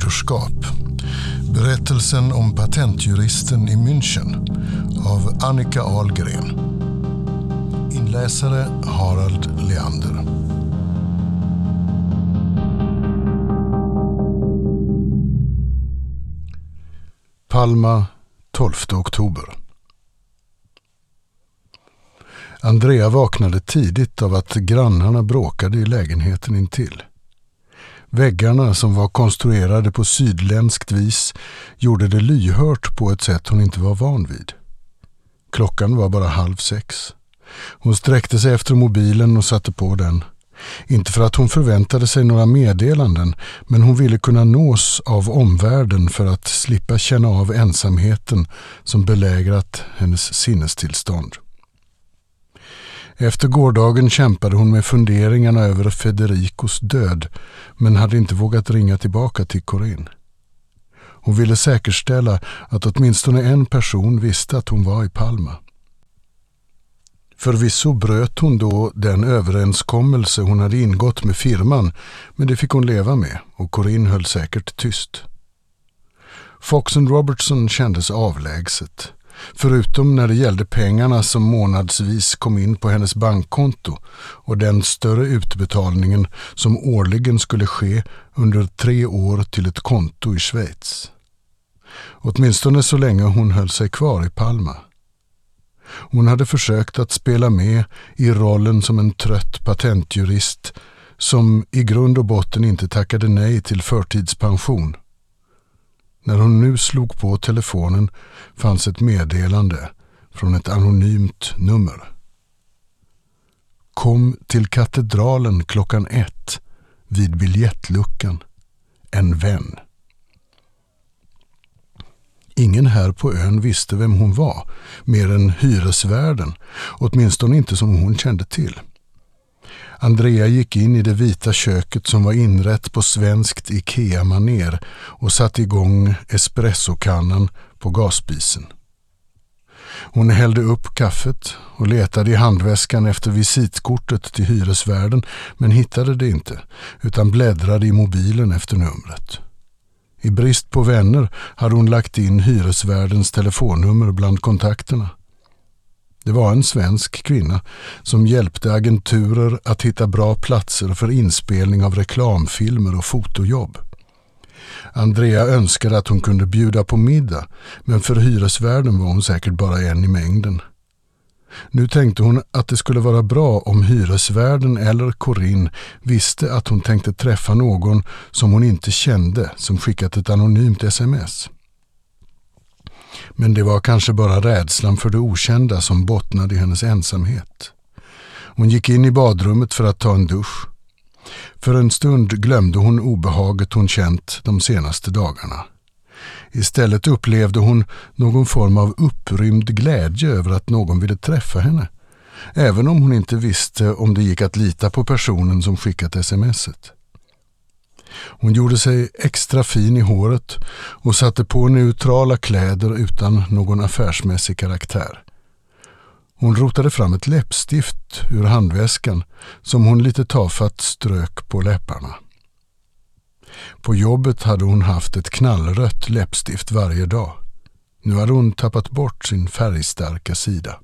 broderskap. Berättelsen om patentjuristen i München av Annika Ahlgren. Inläsare Harald Leander. Palma, 12 oktober. Andrea vaknade tidigt av att grannarna bråkade i lägenheten intill. Väggarna, som var konstruerade på sydländskt vis, gjorde det lyhört på ett sätt hon inte var van vid. Klockan var bara 5:30. Hon sträckte sig efter mobilen och satte på den. Inte för att hon förväntade sig några meddelanden, men hon ville kunna nås av omvärlden för att slippa känna av ensamheten som belägrat hennes sinnestillstånd. Efter gårdagen kämpade hon med funderingarna över Federicos död, men hade inte vågat ringa tillbaka till Corinne. Hon ville säkerställa att åtminstone en person visste att hon var i Palma. Förvisso bröt hon då den överenskommelse hon hade ingått med firman, men det fick hon leva med och Corinne höll säkert tyst. Fox & Robertson kändes avlägset. Förutom när det gällde pengarna som månadsvis kom in på hennes bankkonto och den större utbetalningen som årligen skulle ske under 3 år till ett konto i Schweiz. Åtminstone så länge hon höll sig kvar i Palma. Hon hade försökt att spela med i rollen som en trött patentjurist som i grund och botten inte tackade nej till förtidspension. När hon nu slog på telefonen fanns ett meddelande från ett anonymt nummer. Kom till katedralen klockan 1 vid biljettluckan. En vän. Ingen här på ön visste vem hon var, mer än hyresvärden, åtminstone inte som hon kände till. Andrea gick in i det vita köket som var inrett på svenskt Ikea-manér och satte igång espressokannan på gasspisen. Hon hällde upp kaffet och letade i handväskan efter visitkortet till hyresvärden, men hittade det inte utan bläddrade i mobilen efter numret. I brist på vänner hade hon lagt in hyresvärdens telefonnummer bland kontakterna. Det var en svensk kvinna som hjälpte agenturer att hitta bra platser för inspelning av reklamfilmer och fotojobb. Andrea önskade att hon kunde bjuda på middag, men för hyresvärden var hon säkert bara en i mängden. Nu tänkte hon att det skulle vara bra om hyresvärden eller Corinne visste att hon tänkte träffa någon som hon inte kände som skickat ett anonymt sms. Men det var kanske bara rädslan för det okända som bottnade i hennes ensamhet. Hon gick in i badrummet för att ta en dusch. För en stund glömde hon obehaget hon känt de senaste dagarna. Istället upplevde hon någon form av upprymd glädje över att någon ville träffa henne, även om hon inte visste om det gick att lita på personen som skickat smset. Hon gjorde sig extra fin i håret och satte på neutrala kläder utan någon affärsmässig karaktär. Hon rotade fram ett läppstift ur handväskan som hon lite tafatt strök på läpparna. På jobbet hade hon haft ett knallrött läppstift varje dag. Nu hade hon tappat bort sin färgstarka sida.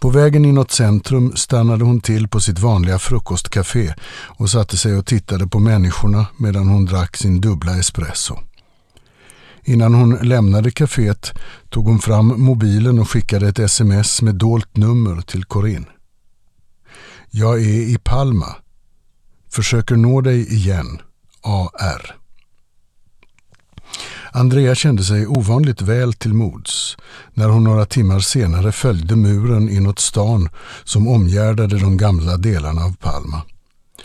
På vägen inåt centrum stannade hon till på sitt vanliga frukostcafé och satte sig och tittade på människorna medan hon drack sin dubbla espresso. Innan hon lämnade kaféet tog hon fram mobilen och skickade ett sms med dolt nummer till Corinne. Jag är i Palma. Försöker nå dig igen. AR. Andrea kände sig ovanligt väl till mods när hon några timmar senare följde muren inåt stan som omgärdade de gamla delarna av Palma.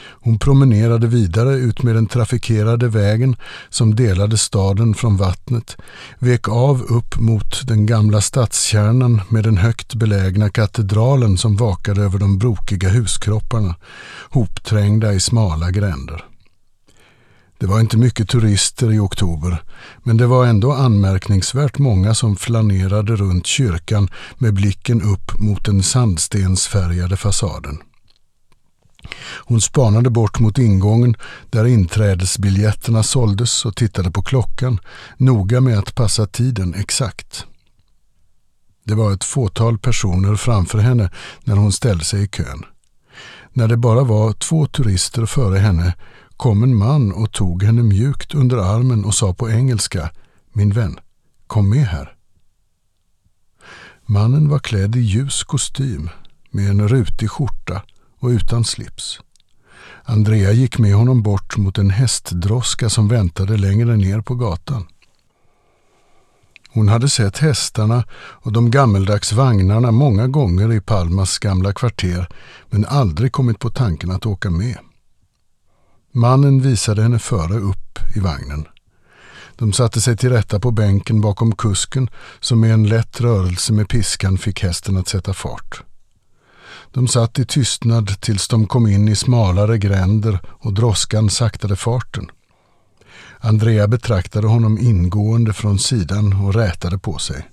Hon promenerade vidare ut med den trafikerade vägen som delade staden från vattnet, vek av upp mot den gamla stadskärnan med den högt belägna katedralen som vakade över de brokiga huskropparna, hopträngda i smala gränder. Det var inte mycket turister i oktober, men det var ändå anmärkningsvärt många som flanerade runt kyrkan med blicken upp mot den sandstensfärgade fasaden. Hon spanade bort mot ingången där inträdesbiljetterna såldes och tittade på klockan, noga med att passa tiden exakt. Det var ett fåtal personer framför henne när hon ställde sig i kön. När det bara var 2 turister före henne kom en man och tog henne mjukt under armen och sa på engelska: "Min vän, kom med här." Mannen var klädd i ljus kostym med en rutig skjorta och utan slips. Andrea gick med honom bort mot en hästdroska som väntade längre ner på gatan. Hon hade sett hästarna och de gammeldags vagnarna många gånger i Palmas gamla kvarter, men aldrig kommit på tanken att åka med. Mannen visade henne före upp i vagnen. De satte sig till rätta på bänken bakom kusken som med en lätt rörelse med piskan fick hästen att sätta fart. De satt i tystnad tills de kom in i smalare gränder och droskan saktade farten. Andrea betraktade honom ingående från sidan och rätade på sig.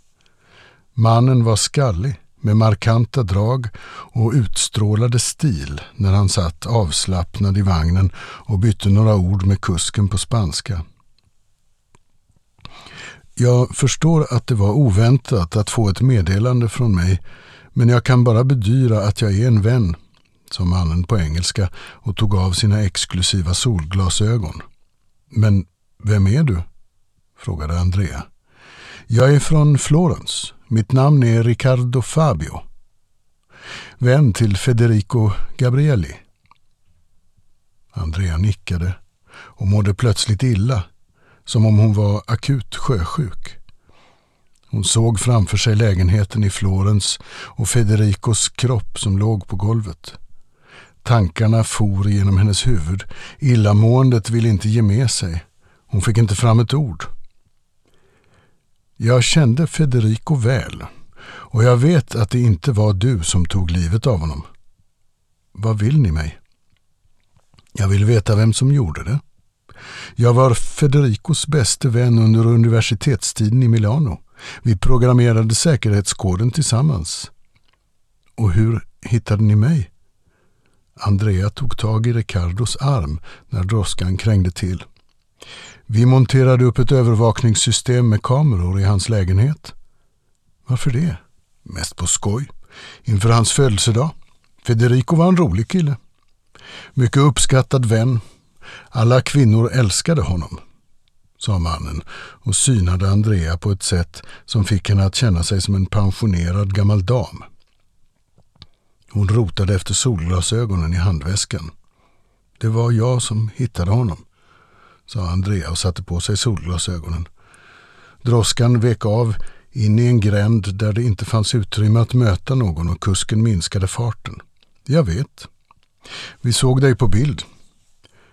Mannen var skallig med markanta drag och utstrålade stil när han satt avslappnad i vagnen och bytte några ord med kusken på spanska. Jag förstår att det var oväntat att få ett meddelande från mig, men jag kan bara bedyra att jag är en vän, sa mannen på engelska och tog av sina exklusiva solglasögon. Men vem är du? Frågade Andrea. Jag är från Florens. Mitt namn är Riccardo Fabio. Vän till Federico Gabrielli. Andrea nickade och mådde plötsligt illa, som om hon var akut sjösjuk. Hon såg framför sig lägenheten i Florens och Federicos kropp som låg på golvet. Tankarna for genom hennes huvud. Illamåendet ville inte ge med sig. Hon fick inte fram ett ord. Jag kände Federico väl, och jag vet att det inte var du som tog livet av honom. Vad vill ni mig? Jag vill veta vem som gjorde det. Jag var Federicos bäste vän under universitetstiden i Milano. Vi programmerade säkerhetskoden tillsammans. Och hur hittade ni mig? Andrea tog tag i Riccardos arm när droskan krängde till. Vi monterade upp ett övervakningssystem med kameror i hans lägenhet. Varför det? Mest på skoj. Inför hans födelsedag. Federico var en rolig kille. Mycket uppskattad vän. Alla kvinnor älskade honom, sa mannen och synade Andrea på ett sätt som fick henne att känna sig som en pensionerad gammal dam. Hon rotade efter solglasögonen i handväskan. Det var jag som hittade honom, sa Andrea och satte på sig solglasögonen. Droskan vek av in i en gränd där det inte fanns utrymme att möta någon och kusken minskade farten. Jag vet. Vi såg dig på bild.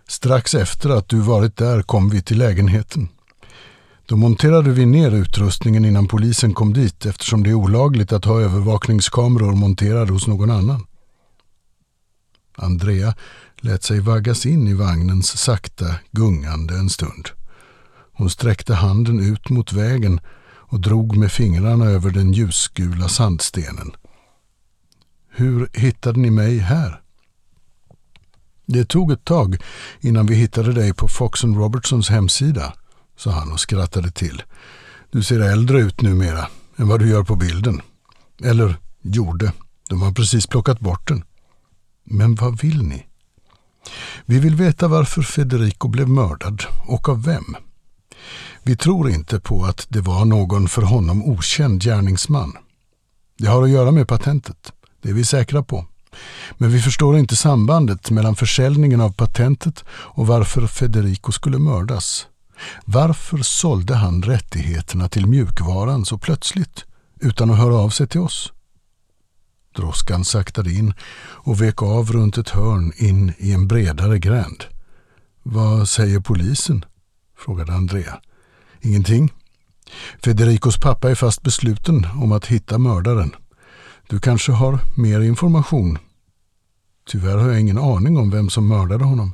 Strax efter att du varit där kom vi till lägenheten. Då monterade vi ner utrustningen innan polisen kom dit, eftersom det är olagligt att ha övervakningskameror monterade hos någon annan. Andrea lät sig vaggas in i vagnens sakta gungande en stund. Hon sträckte handen ut mot vägen och drog med fingrarna över den ljusgula sandstenen. Hur hittade ni mig här? Det tog ett tag innan vi hittade dig på Fox & Robertsons hemsida, sa han och skrattade till. Du ser äldre ut numera än vad du gör på bilden. Eller gjorde. De har precis plockat bort den. Men vad vill ni? Vi vill veta varför Federico blev mördad och av vem. Vi tror inte på att det var någon för honom okänd gärningsman. Det har att göra med patentet. Det är vi säkra på. Men vi förstår inte sambandet mellan försäljningen av patentet och varför Federico skulle mördas. Varför sålde han rättigheterna till mjukvaran så plötsligt, utan att höra av sig till oss? Droskan saktade in och vek av runt ett hörn in i en bredare gränd. Vad säger polisen? Frågade Andrea. Ingenting. Federicos pappa är fast besluten om att hitta mördaren. Du kanske har mer information. Tyvärr har jag ingen aning om vem som mördade honom.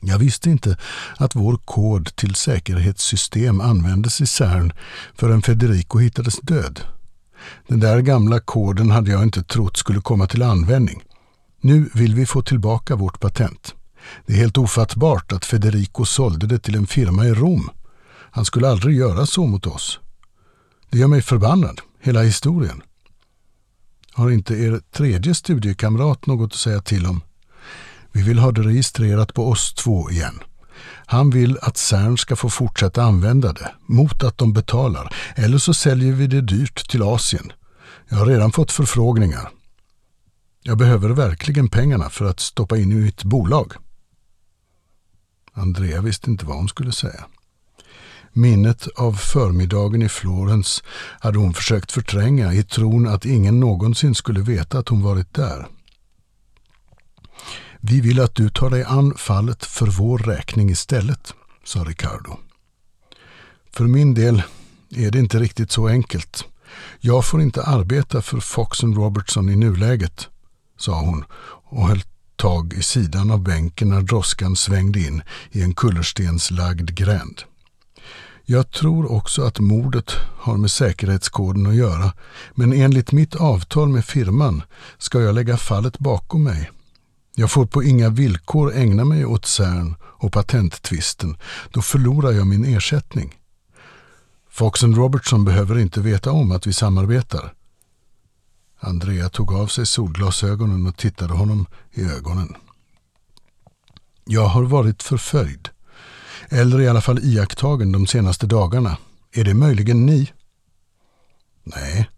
Jag visste inte att vår kod till säkerhetssystem användes i CERN förrän Federico hittades död. Den där gamla koden hade jag inte trott skulle komma till användning. Nu vill vi få tillbaka vårt patent. Det är helt ofattbart att Federico sålde det till en firma i Rom. Han skulle aldrig göra så mot oss. Det gör mig förbannad, hela historien. Har inte er tredje studiekamrat något att säga till om? Vi vill ha det registrerat på oss två igen. Han vill att CERN ska få fortsätta använda det, mot att de betalar, eller så säljer vi det dyrt till Asien. Jag har redan fått förfrågningar. Jag behöver verkligen pengarna för att stoppa in i mitt bolag. Andrea visste inte vad hon skulle säga. Minnet av förmiddagen i Florens hade hon försökt förtränga i tron att ingen någonsin skulle veta att hon varit där. Vi vill att du tar dig an fallet för vår räkning istället, sa Riccardo. För min del är det inte riktigt så enkelt. Jag får inte arbeta för Fox & Robertson i nuläget, sa hon och höll tag i sidan av bänken när droskan svängde in i en kullerstenslagd gränd. Jag tror också att mordet har med säkerhetskoden att göra, men enligt mitt avtal med firman ska jag lägga fallet bakom mig. Jag får på inga villkor ägna mig åt CERN och patenttvisten, då förlorar jag min ersättning. Fox & Robertson behöver inte veta om att vi samarbetar. Andrea tog av sig solglasögonen och tittade honom i ögonen. Jag har varit förföljd, eller i alla fall iakttagen de senaste dagarna. Är det möjligen ni? Nej,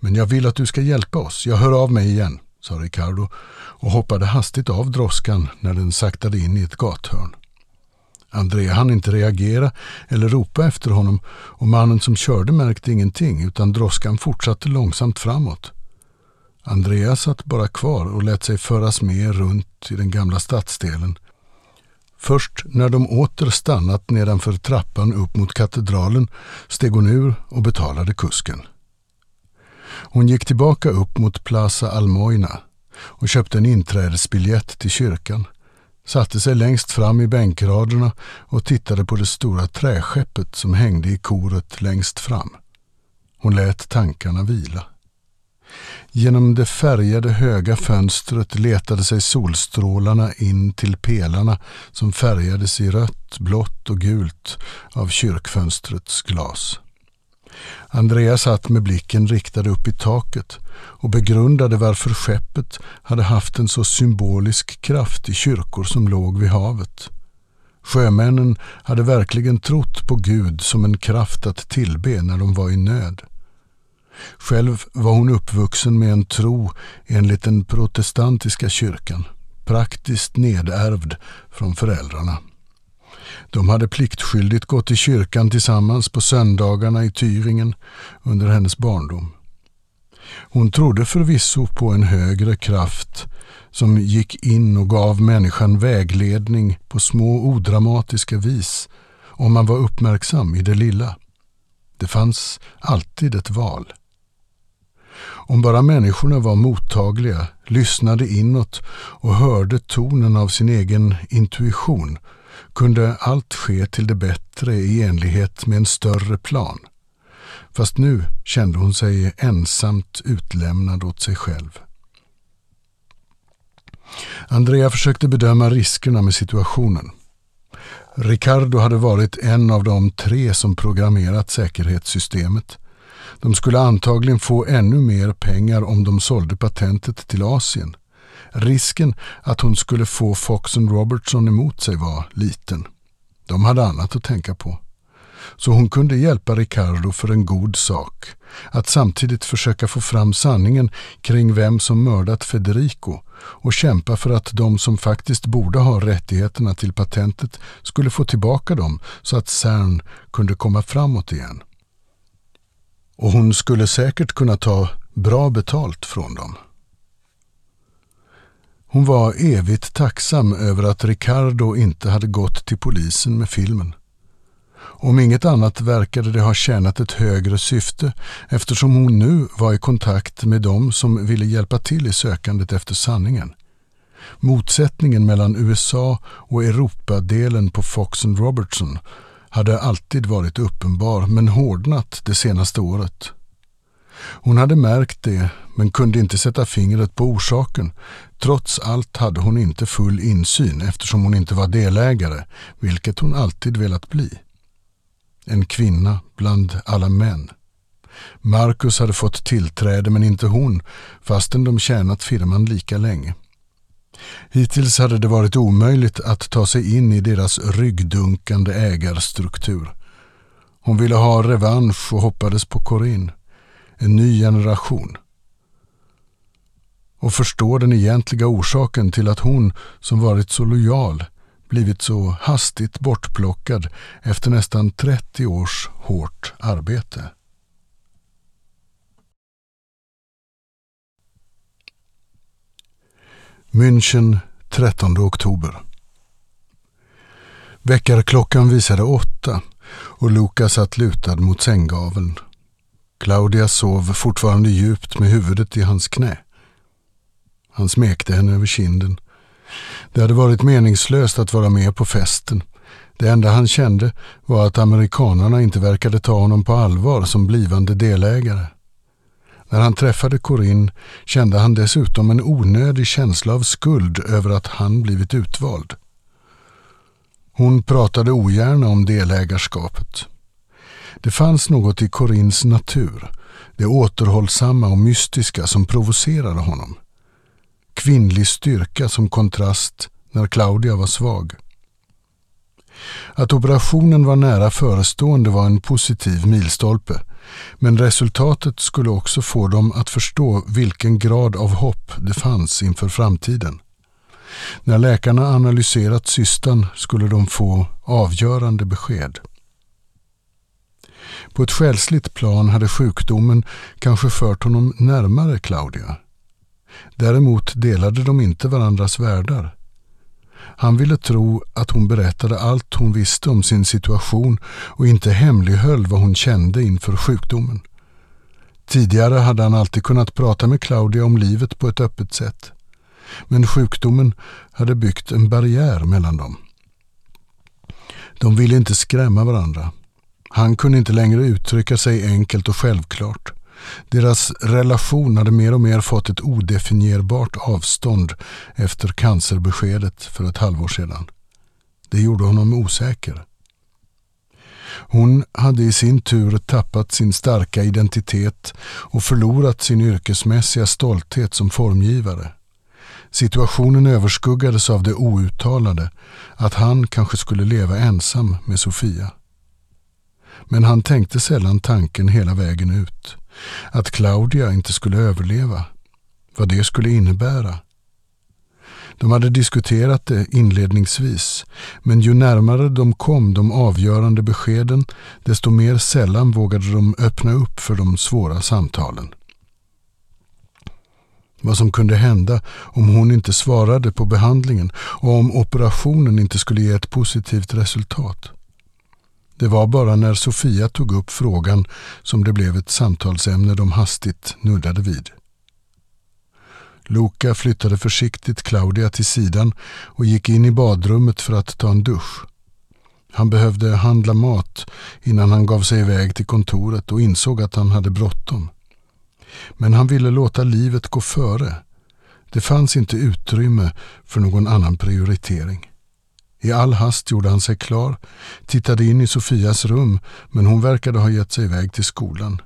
men jag vill att du ska hjälpa oss. Jag hör av mig igen, sa Riccardo och hoppade hastigt av droskan när den saktade in i ett gathörn. Andrea hann inte reagera eller ropa efter honom och mannen som körde märkte ingenting utan droskan fortsatte långsamt framåt. Andrea satt bara kvar och lät sig föras med runt i den gamla stadsdelen. Först när de åter stannat nedanför trappan upp mot katedralen steg hon ur och betalade kusken. Hon gick tillbaka upp mot Plaza Almoina och köpte en inträdesbiljett till kyrkan, satte sig längst fram i bänkraderna och tittade på det stora träskeppet som hängde i koret längst fram. Hon lät tankarna vila. Genom det färgade höga fönstret letade sig solstrålarna in till pelarna som färgades i rött, blått och gult av kyrkfönstrets glas. Andrea satt med blicken riktad upp i taket och begrundade varför skeppet hade haft en så symbolisk kraft i kyrkor som låg vid havet. Sjömännen hade verkligen trott på Gud som en kraft att tillbe när de var i nöd. Själv var hon uppvuxen med en tro enligt den protestantiska kyrkan, praktiskt nedärvd från föräldrarna. De hade pliktskyldigt gått i kyrkan tillsammans på söndagarna i Thüringen under hennes barndom. Hon trodde förvisso på en högre kraft som gick in och gav människan vägledning på små odramatiska vis om man var uppmärksam i det lilla. Det fanns alltid ett val. Om bara människorna var mottagliga, lyssnade inåt och hörde tonen av sin egen intuition kunde allt ske till det bättre i enlighet med en större plan. Fast nu kände hon sig ensamt utlämnad åt sig själv. Andrea försökte bedöma riskerna med situationen. Riccardo hade varit en av de 3 som programmerat säkerhetssystemet. De skulle antagligen få ännu mer pengar om de sålde patentet till Asien. Risken att hon skulle få Fox & Robertson emot sig var liten. De hade annat att tänka på. Så hon kunde hjälpa Riccardo för en god sak. Att samtidigt försöka få fram sanningen kring vem som mördat Federico och kämpa för att de som faktiskt borde ha rättigheterna till patentet skulle få tillbaka dem så att CERN kunde komma framåt igen. Och hon skulle säkert kunna ta bra betalt från dem. Hon var evigt tacksam över att Riccardo inte hade gått till polisen med filmen. Om inget annat verkade det ha tjänat ett högre syfte eftersom hon nu var i kontakt med dem som ville hjälpa till i sökandet efter sanningen. Motsättningen mellan USA och Europa-delen på Fox & Robertson hade alltid varit uppenbar men hårdnat det senaste året. Hon hade märkt det men kunde inte sätta fingret på orsaken. Trots allt hade hon inte full insyn eftersom hon inte var delägare, vilket hon alltid velat bli. En kvinna bland alla män. Marcus hade fått tillträde men inte hon, fastän de tjänat firman lika länge. Hittills hade det varit omöjligt att ta sig in i deras ryggdunkande ägarstruktur. Hon ville ha revansch och hoppades på Corinne. En ny generation. Och förstå den egentliga orsaken till att hon, som varit så lojal, blivit så hastigt bortplockad efter nästan 30 års hårt arbete. München, 13 oktober. Väckarklockan visade 8 och Luca satt lutad mot sänggaveln. Claudia sov fortfarande djupt med huvudet i hans knä. Han smekte henne över kinden. Det hade varit meningslöst att vara med på festen. Det enda han kände var att amerikanerna inte verkade ta honom på allvar som blivande delägare. När han träffade Corinne kände han dessutom en onödig känsla av skuld över att han blivit utvald. Hon pratade ogärna om delägarskapet. Det fanns något i Corinnes natur, det återhållsamma och mystiska som provocerade honom. Kvinnlig styrka som kontrast när Claudia var svag. Att operationen var nära förestående var en positiv milstolpe, men resultatet skulle också få dem att förstå vilken grad av hopp det fanns inför framtiden. När läkarna analyserat systern skulle de få avgörande besked. På ett själsligt plan hade sjukdomen kanske fört honom närmare Claudia. Däremot delade de inte varandras världar. Han ville tro att hon berättade allt hon visste om sin situation och inte hemlighöll vad hon kände inför sjukdomen. Tidigare hade han alltid kunnat prata med Claudia om livet på ett öppet sätt. Men sjukdomen hade byggt en barriär mellan dem. De ville inte skrämma varandra. Han kunde inte längre uttrycka sig enkelt och självklart. Deras relation hade mer och mer fått ett odefinierbart avstånd efter cancerbeskedet för ett halvår sedan. Det gjorde honom osäker. Hon hade i sin tur tappat sin starka identitet och förlorat sin yrkesmässiga stolthet som formgivare. Situationen överskuggades av det outtalade, att han kanske skulle leva ensam med Sofia. Men han tänkte sällan tanken hela vägen ut. Att Claudia inte skulle överleva. Vad det skulle innebära. De hade diskuterat det inledningsvis, men ju närmare de kom de avgörande beskeden, desto mer sällan vågade de öppna upp för de svåra samtalen. Vad som kunde hända om hon inte svarade på behandlingen och om operationen inte skulle ge ett positivt resultat. Det var bara när Sofia tog upp frågan som det blev ett samtalsämne de hastigt nuddade vid. Luca flyttade försiktigt Claudia till sidan och gick in i badrummet för att ta en dusch. Han behövde handla mat innan han gav sig iväg till kontoret och insåg att han hade bråttom. Men han ville låta livet gå före. Det fanns inte utrymme för någon annan prioritering. I all hast gjorde han sig klar, tittade in i Sofias rum men hon verkade ha gett sig iväg till skolan.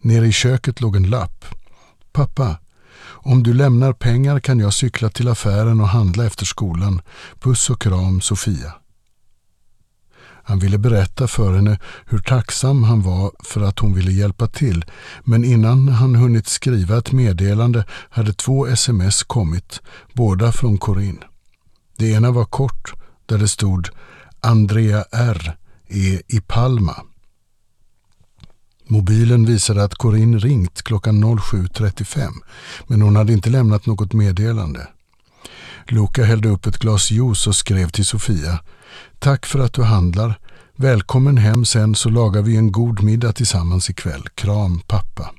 Nere i köket låg en lapp. Pappa, om du lämnar pengar kan jag cykla till affären och handla efter skolan. Puss och kram, Sofia. Han ville berätta för henne hur tacksam han var för att hon ville hjälpa till, men innan han hunnit skriva ett meddelande hade 2 sms kommit, båda från Corinne. Det ena var kort, där det stod Andrea R. är i Palma. Mobilen visade att Corinne ringt klockan 07.35, men hon hade inte lämnat något meddelande. Luca hällde upp ett glas juice och skrev till Sofia: Tack för att du handlar. Välkommen hem sen så lagar vi en god middag tillsammans ikväll. Kram, pappa.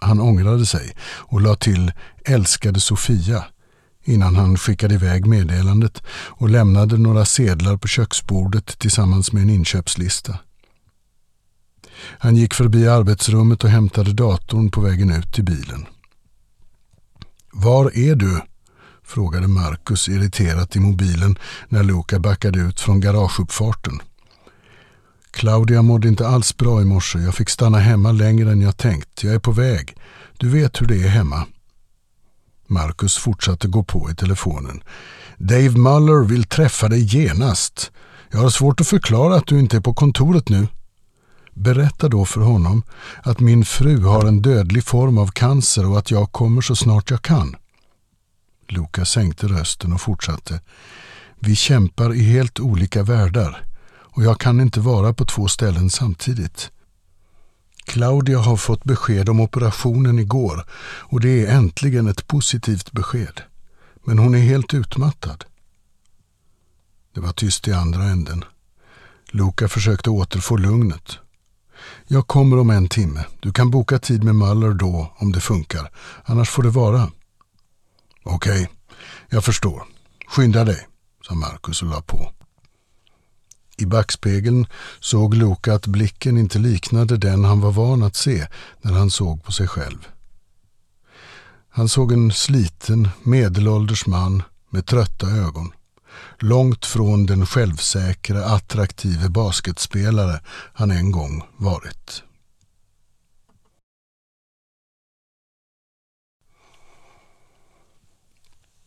Han ångrade sig och la till älskade Sofia innan han skickade iväg meddelandet och lämnade några sedlar på köksbordet tillsammans med en inköpslista. Han gick förbi arbetsrummet och hämtade datorn på vägen ut till bilen. Var är du? Frågade Marcus irriterat i mobilen när Luca backade ut från garageuppfarten. Claudia mådde inte alls bra i morse. Jag fick stanna hemma längre än jag tänkt. Jag är på väg. Du vet hur det är hemma. Marcus fortsatte gå på i telefonen. Dave Muller vill träffa dig genast. Jag har svårt att förklara att du inte är på kontoret nu. Berätta då för honom att min fru har en dödlig form av cancer och att jag kommer så snart jag kan. Luca sänkte rösten och fortsatte. Vi kämpar i helt olika världar och jag kan inte vara på två ställen samtidigt. Claudia har fått besked om operationen igår och det är äntligen ett positivt besked. Men hon är helt utmattad. Det var tyst i andra änden. Luca försökte återfå lugnet. Jag kommer om en timme. Du kan boka tid med Muller då om det funkar. Annars får det vara. Okej, jag förstår. Skynda dig, sa Marcus och la på. I backspegeln såg Luca att blicken inte liknade den han var van att se när han såg på sig själv. Han såg en sliten, medelålders man med trötta ögon. Långt från den självsäkra, attraktive basketspelare han en gång varit.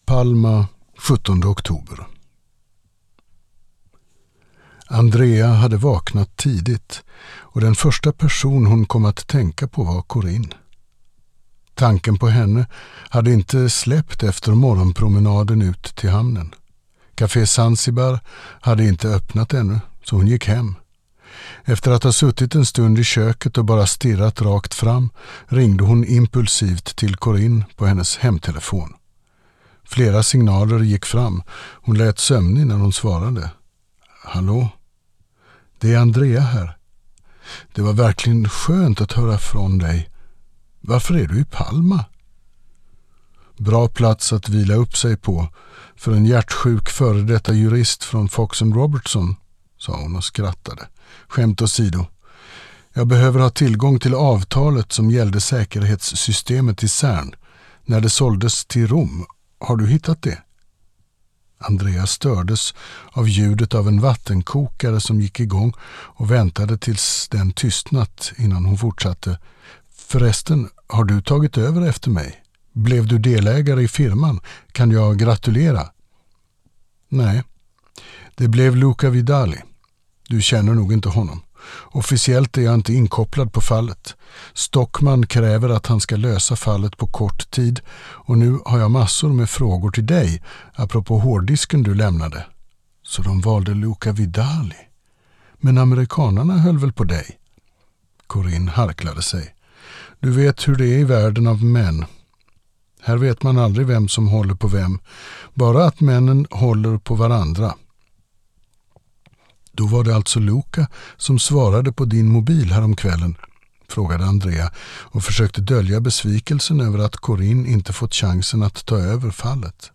Palma, 17 oktober. Andrea hade vaknat tidigt och den första person hon kom att tänka på var Corinne. Tanken på henne hade inte släppt efter morgonpromenaden ut till hamnen. Café Zanzibar hade inte öppnat ännu, så hon gick hem. Efter att ha suttit en stund i köket och bara stirrat rakt fram ringde hon impulsivt till Corinne på hennes hemtelefon. Flera signaler gick fram. Hon lät sömnig när hon svarade. Hallå? Det är Andrea här. Det var verkligen skönt att höra från dig. Varför är du i Palma? Bra plats att vila upp sig på för en hjärtsjuk före detta jurist från Fox & Robertson, sa hon och skrattade. Skämt åsido. Jag behöver ha tillgång till avtalet som gällde säkerhetssystemet i CERN när det såldes till Rom. Har du hittat det? Andrea stördes av ljudet av en vattenkokare som gick igång och väntade tills den tystnat innan hon fortsatte. Förresten, har du tagit över efter mig? Blev du delägare i firman? Kan jag gratulera? Nej, det blev Luca Vidali. Du känner nog inte honom. Officiellt är jag inte inkopplad på fallet. Stockman kräver att han ska lösa fallet på kort tid och nu har jag massor med frågor till dig apropå hårddisken du lämnade. Så de valde Luca Vidali. Men amerikanarna höll väl på dig? Corinne harklade sig. Du vet hur det är i världen av män. Här vet man aldrig vem som håller på vem, bara att männen håller på varandra. Då var det alltså Luca som svarade på din mobil häromkvällen, frågade Andrea och försökte dölja besvikelsen över att Corinne inte fått chansen att ta över fallet.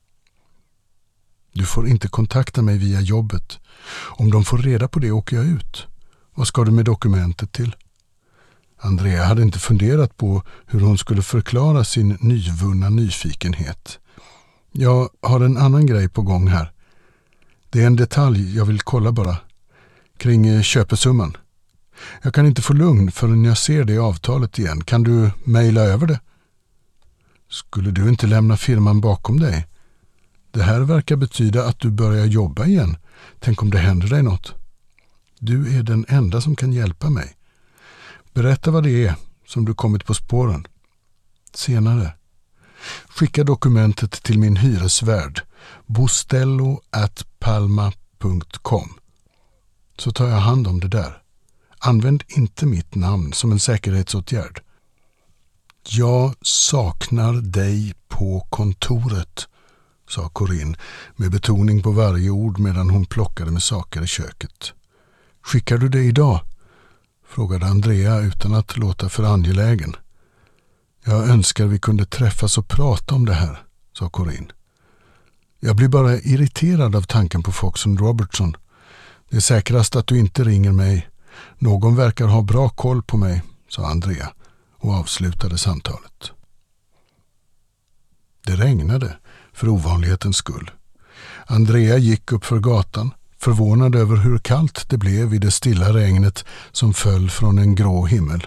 Du får inte kontakta mig via jobbet. Om de får reda på det åker jag ut. Vad ska du med dokumentet till? Andrea hade inte funderat på hur hon skulle förklara sin nyvunna nyfikenhet. Jag har en annan grej på gång här. Det är en detalj jag vill kolla bara. Kring köpesumman. Jag kan inte få lugn förrän jag ser det i avtalet igen. Kan du mejla över det? Skulle du inte lämna firman bakom dig? Det här verkar betyda att du börjar jobba igen. Tänk om det händer dig något. Du är den enda som kan hjälpa mig. Berätta vad det är som du kommit på spåren. Senare. Skicka dokumentet till min hyresvärd. bostello@palma.com. Så tar jag hand om det där. Använd inte mitt namn som en säkerhetsåtgärd. Jag saknar dig på kontoret, sa Corinne med betoning på varje ord medan hon plockade med saker i köket. Skickar du det idag? Frågade Andrea utan att låta för angelägen. Jag önskar vi kunde träffas och prata om det här, sa Corinne. Jag blir bara irriterad av tanken på Fox & Robertson. Det är säkrast att du inte ringer mig. Någon verkar ha bra koll på mig, sa Andrea och avslutade samtalet. Det regnade, för ovanlighetens skull. Andrea gick upp för gatan, förvånad över hur kallt det blev i det stilla regnet som föll från en grå himmel.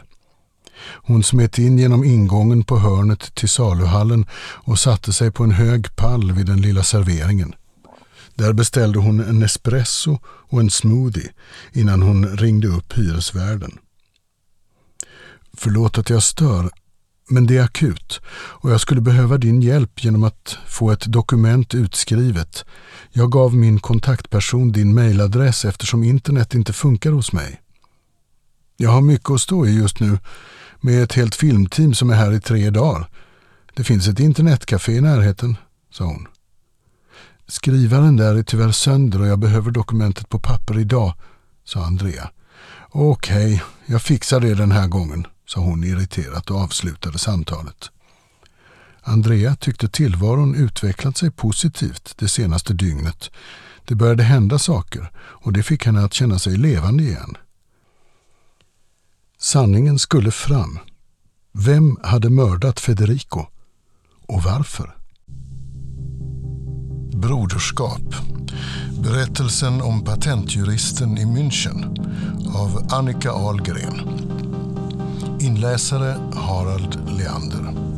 Hon smet in genom ingången på hörnet till saluhallen och satte sig på en hög pall vid den lilla serveringen. Där beställde hon en espresso och en smoothie innan hon ringde upp hyresvärden. Förlåt att jag stör, men det är akut och jag skulle behöva din hjälp genom att få ett dokument utskrivet. Jag gav min kontaktperson din mejladress eftersom internet inte funkar hos mig. Jag har mycket att stå i just nu med ett helt filmteam som är här i 3 dagar. Det finns ett internetcafé i närheten, sa hon. Skrivaren där är tyvärr sönder och jag behöver dokumentet på papper idag, sa Andrea. Okej, jag fixar det den här gången, sa hon irriterat och avslutade samtalet. Andrea tyckte tillvaron utvecklat sig positivt det senaste dygnet. Det började hända saker och det fick henne att känna sig levande igen. Sanningen skulle fram. Vem hade mördat Federico? Och varför? Broderskap. Berättelsen om patentjuristen i München av Annika Ahlgren. Inläsare Harald Leander.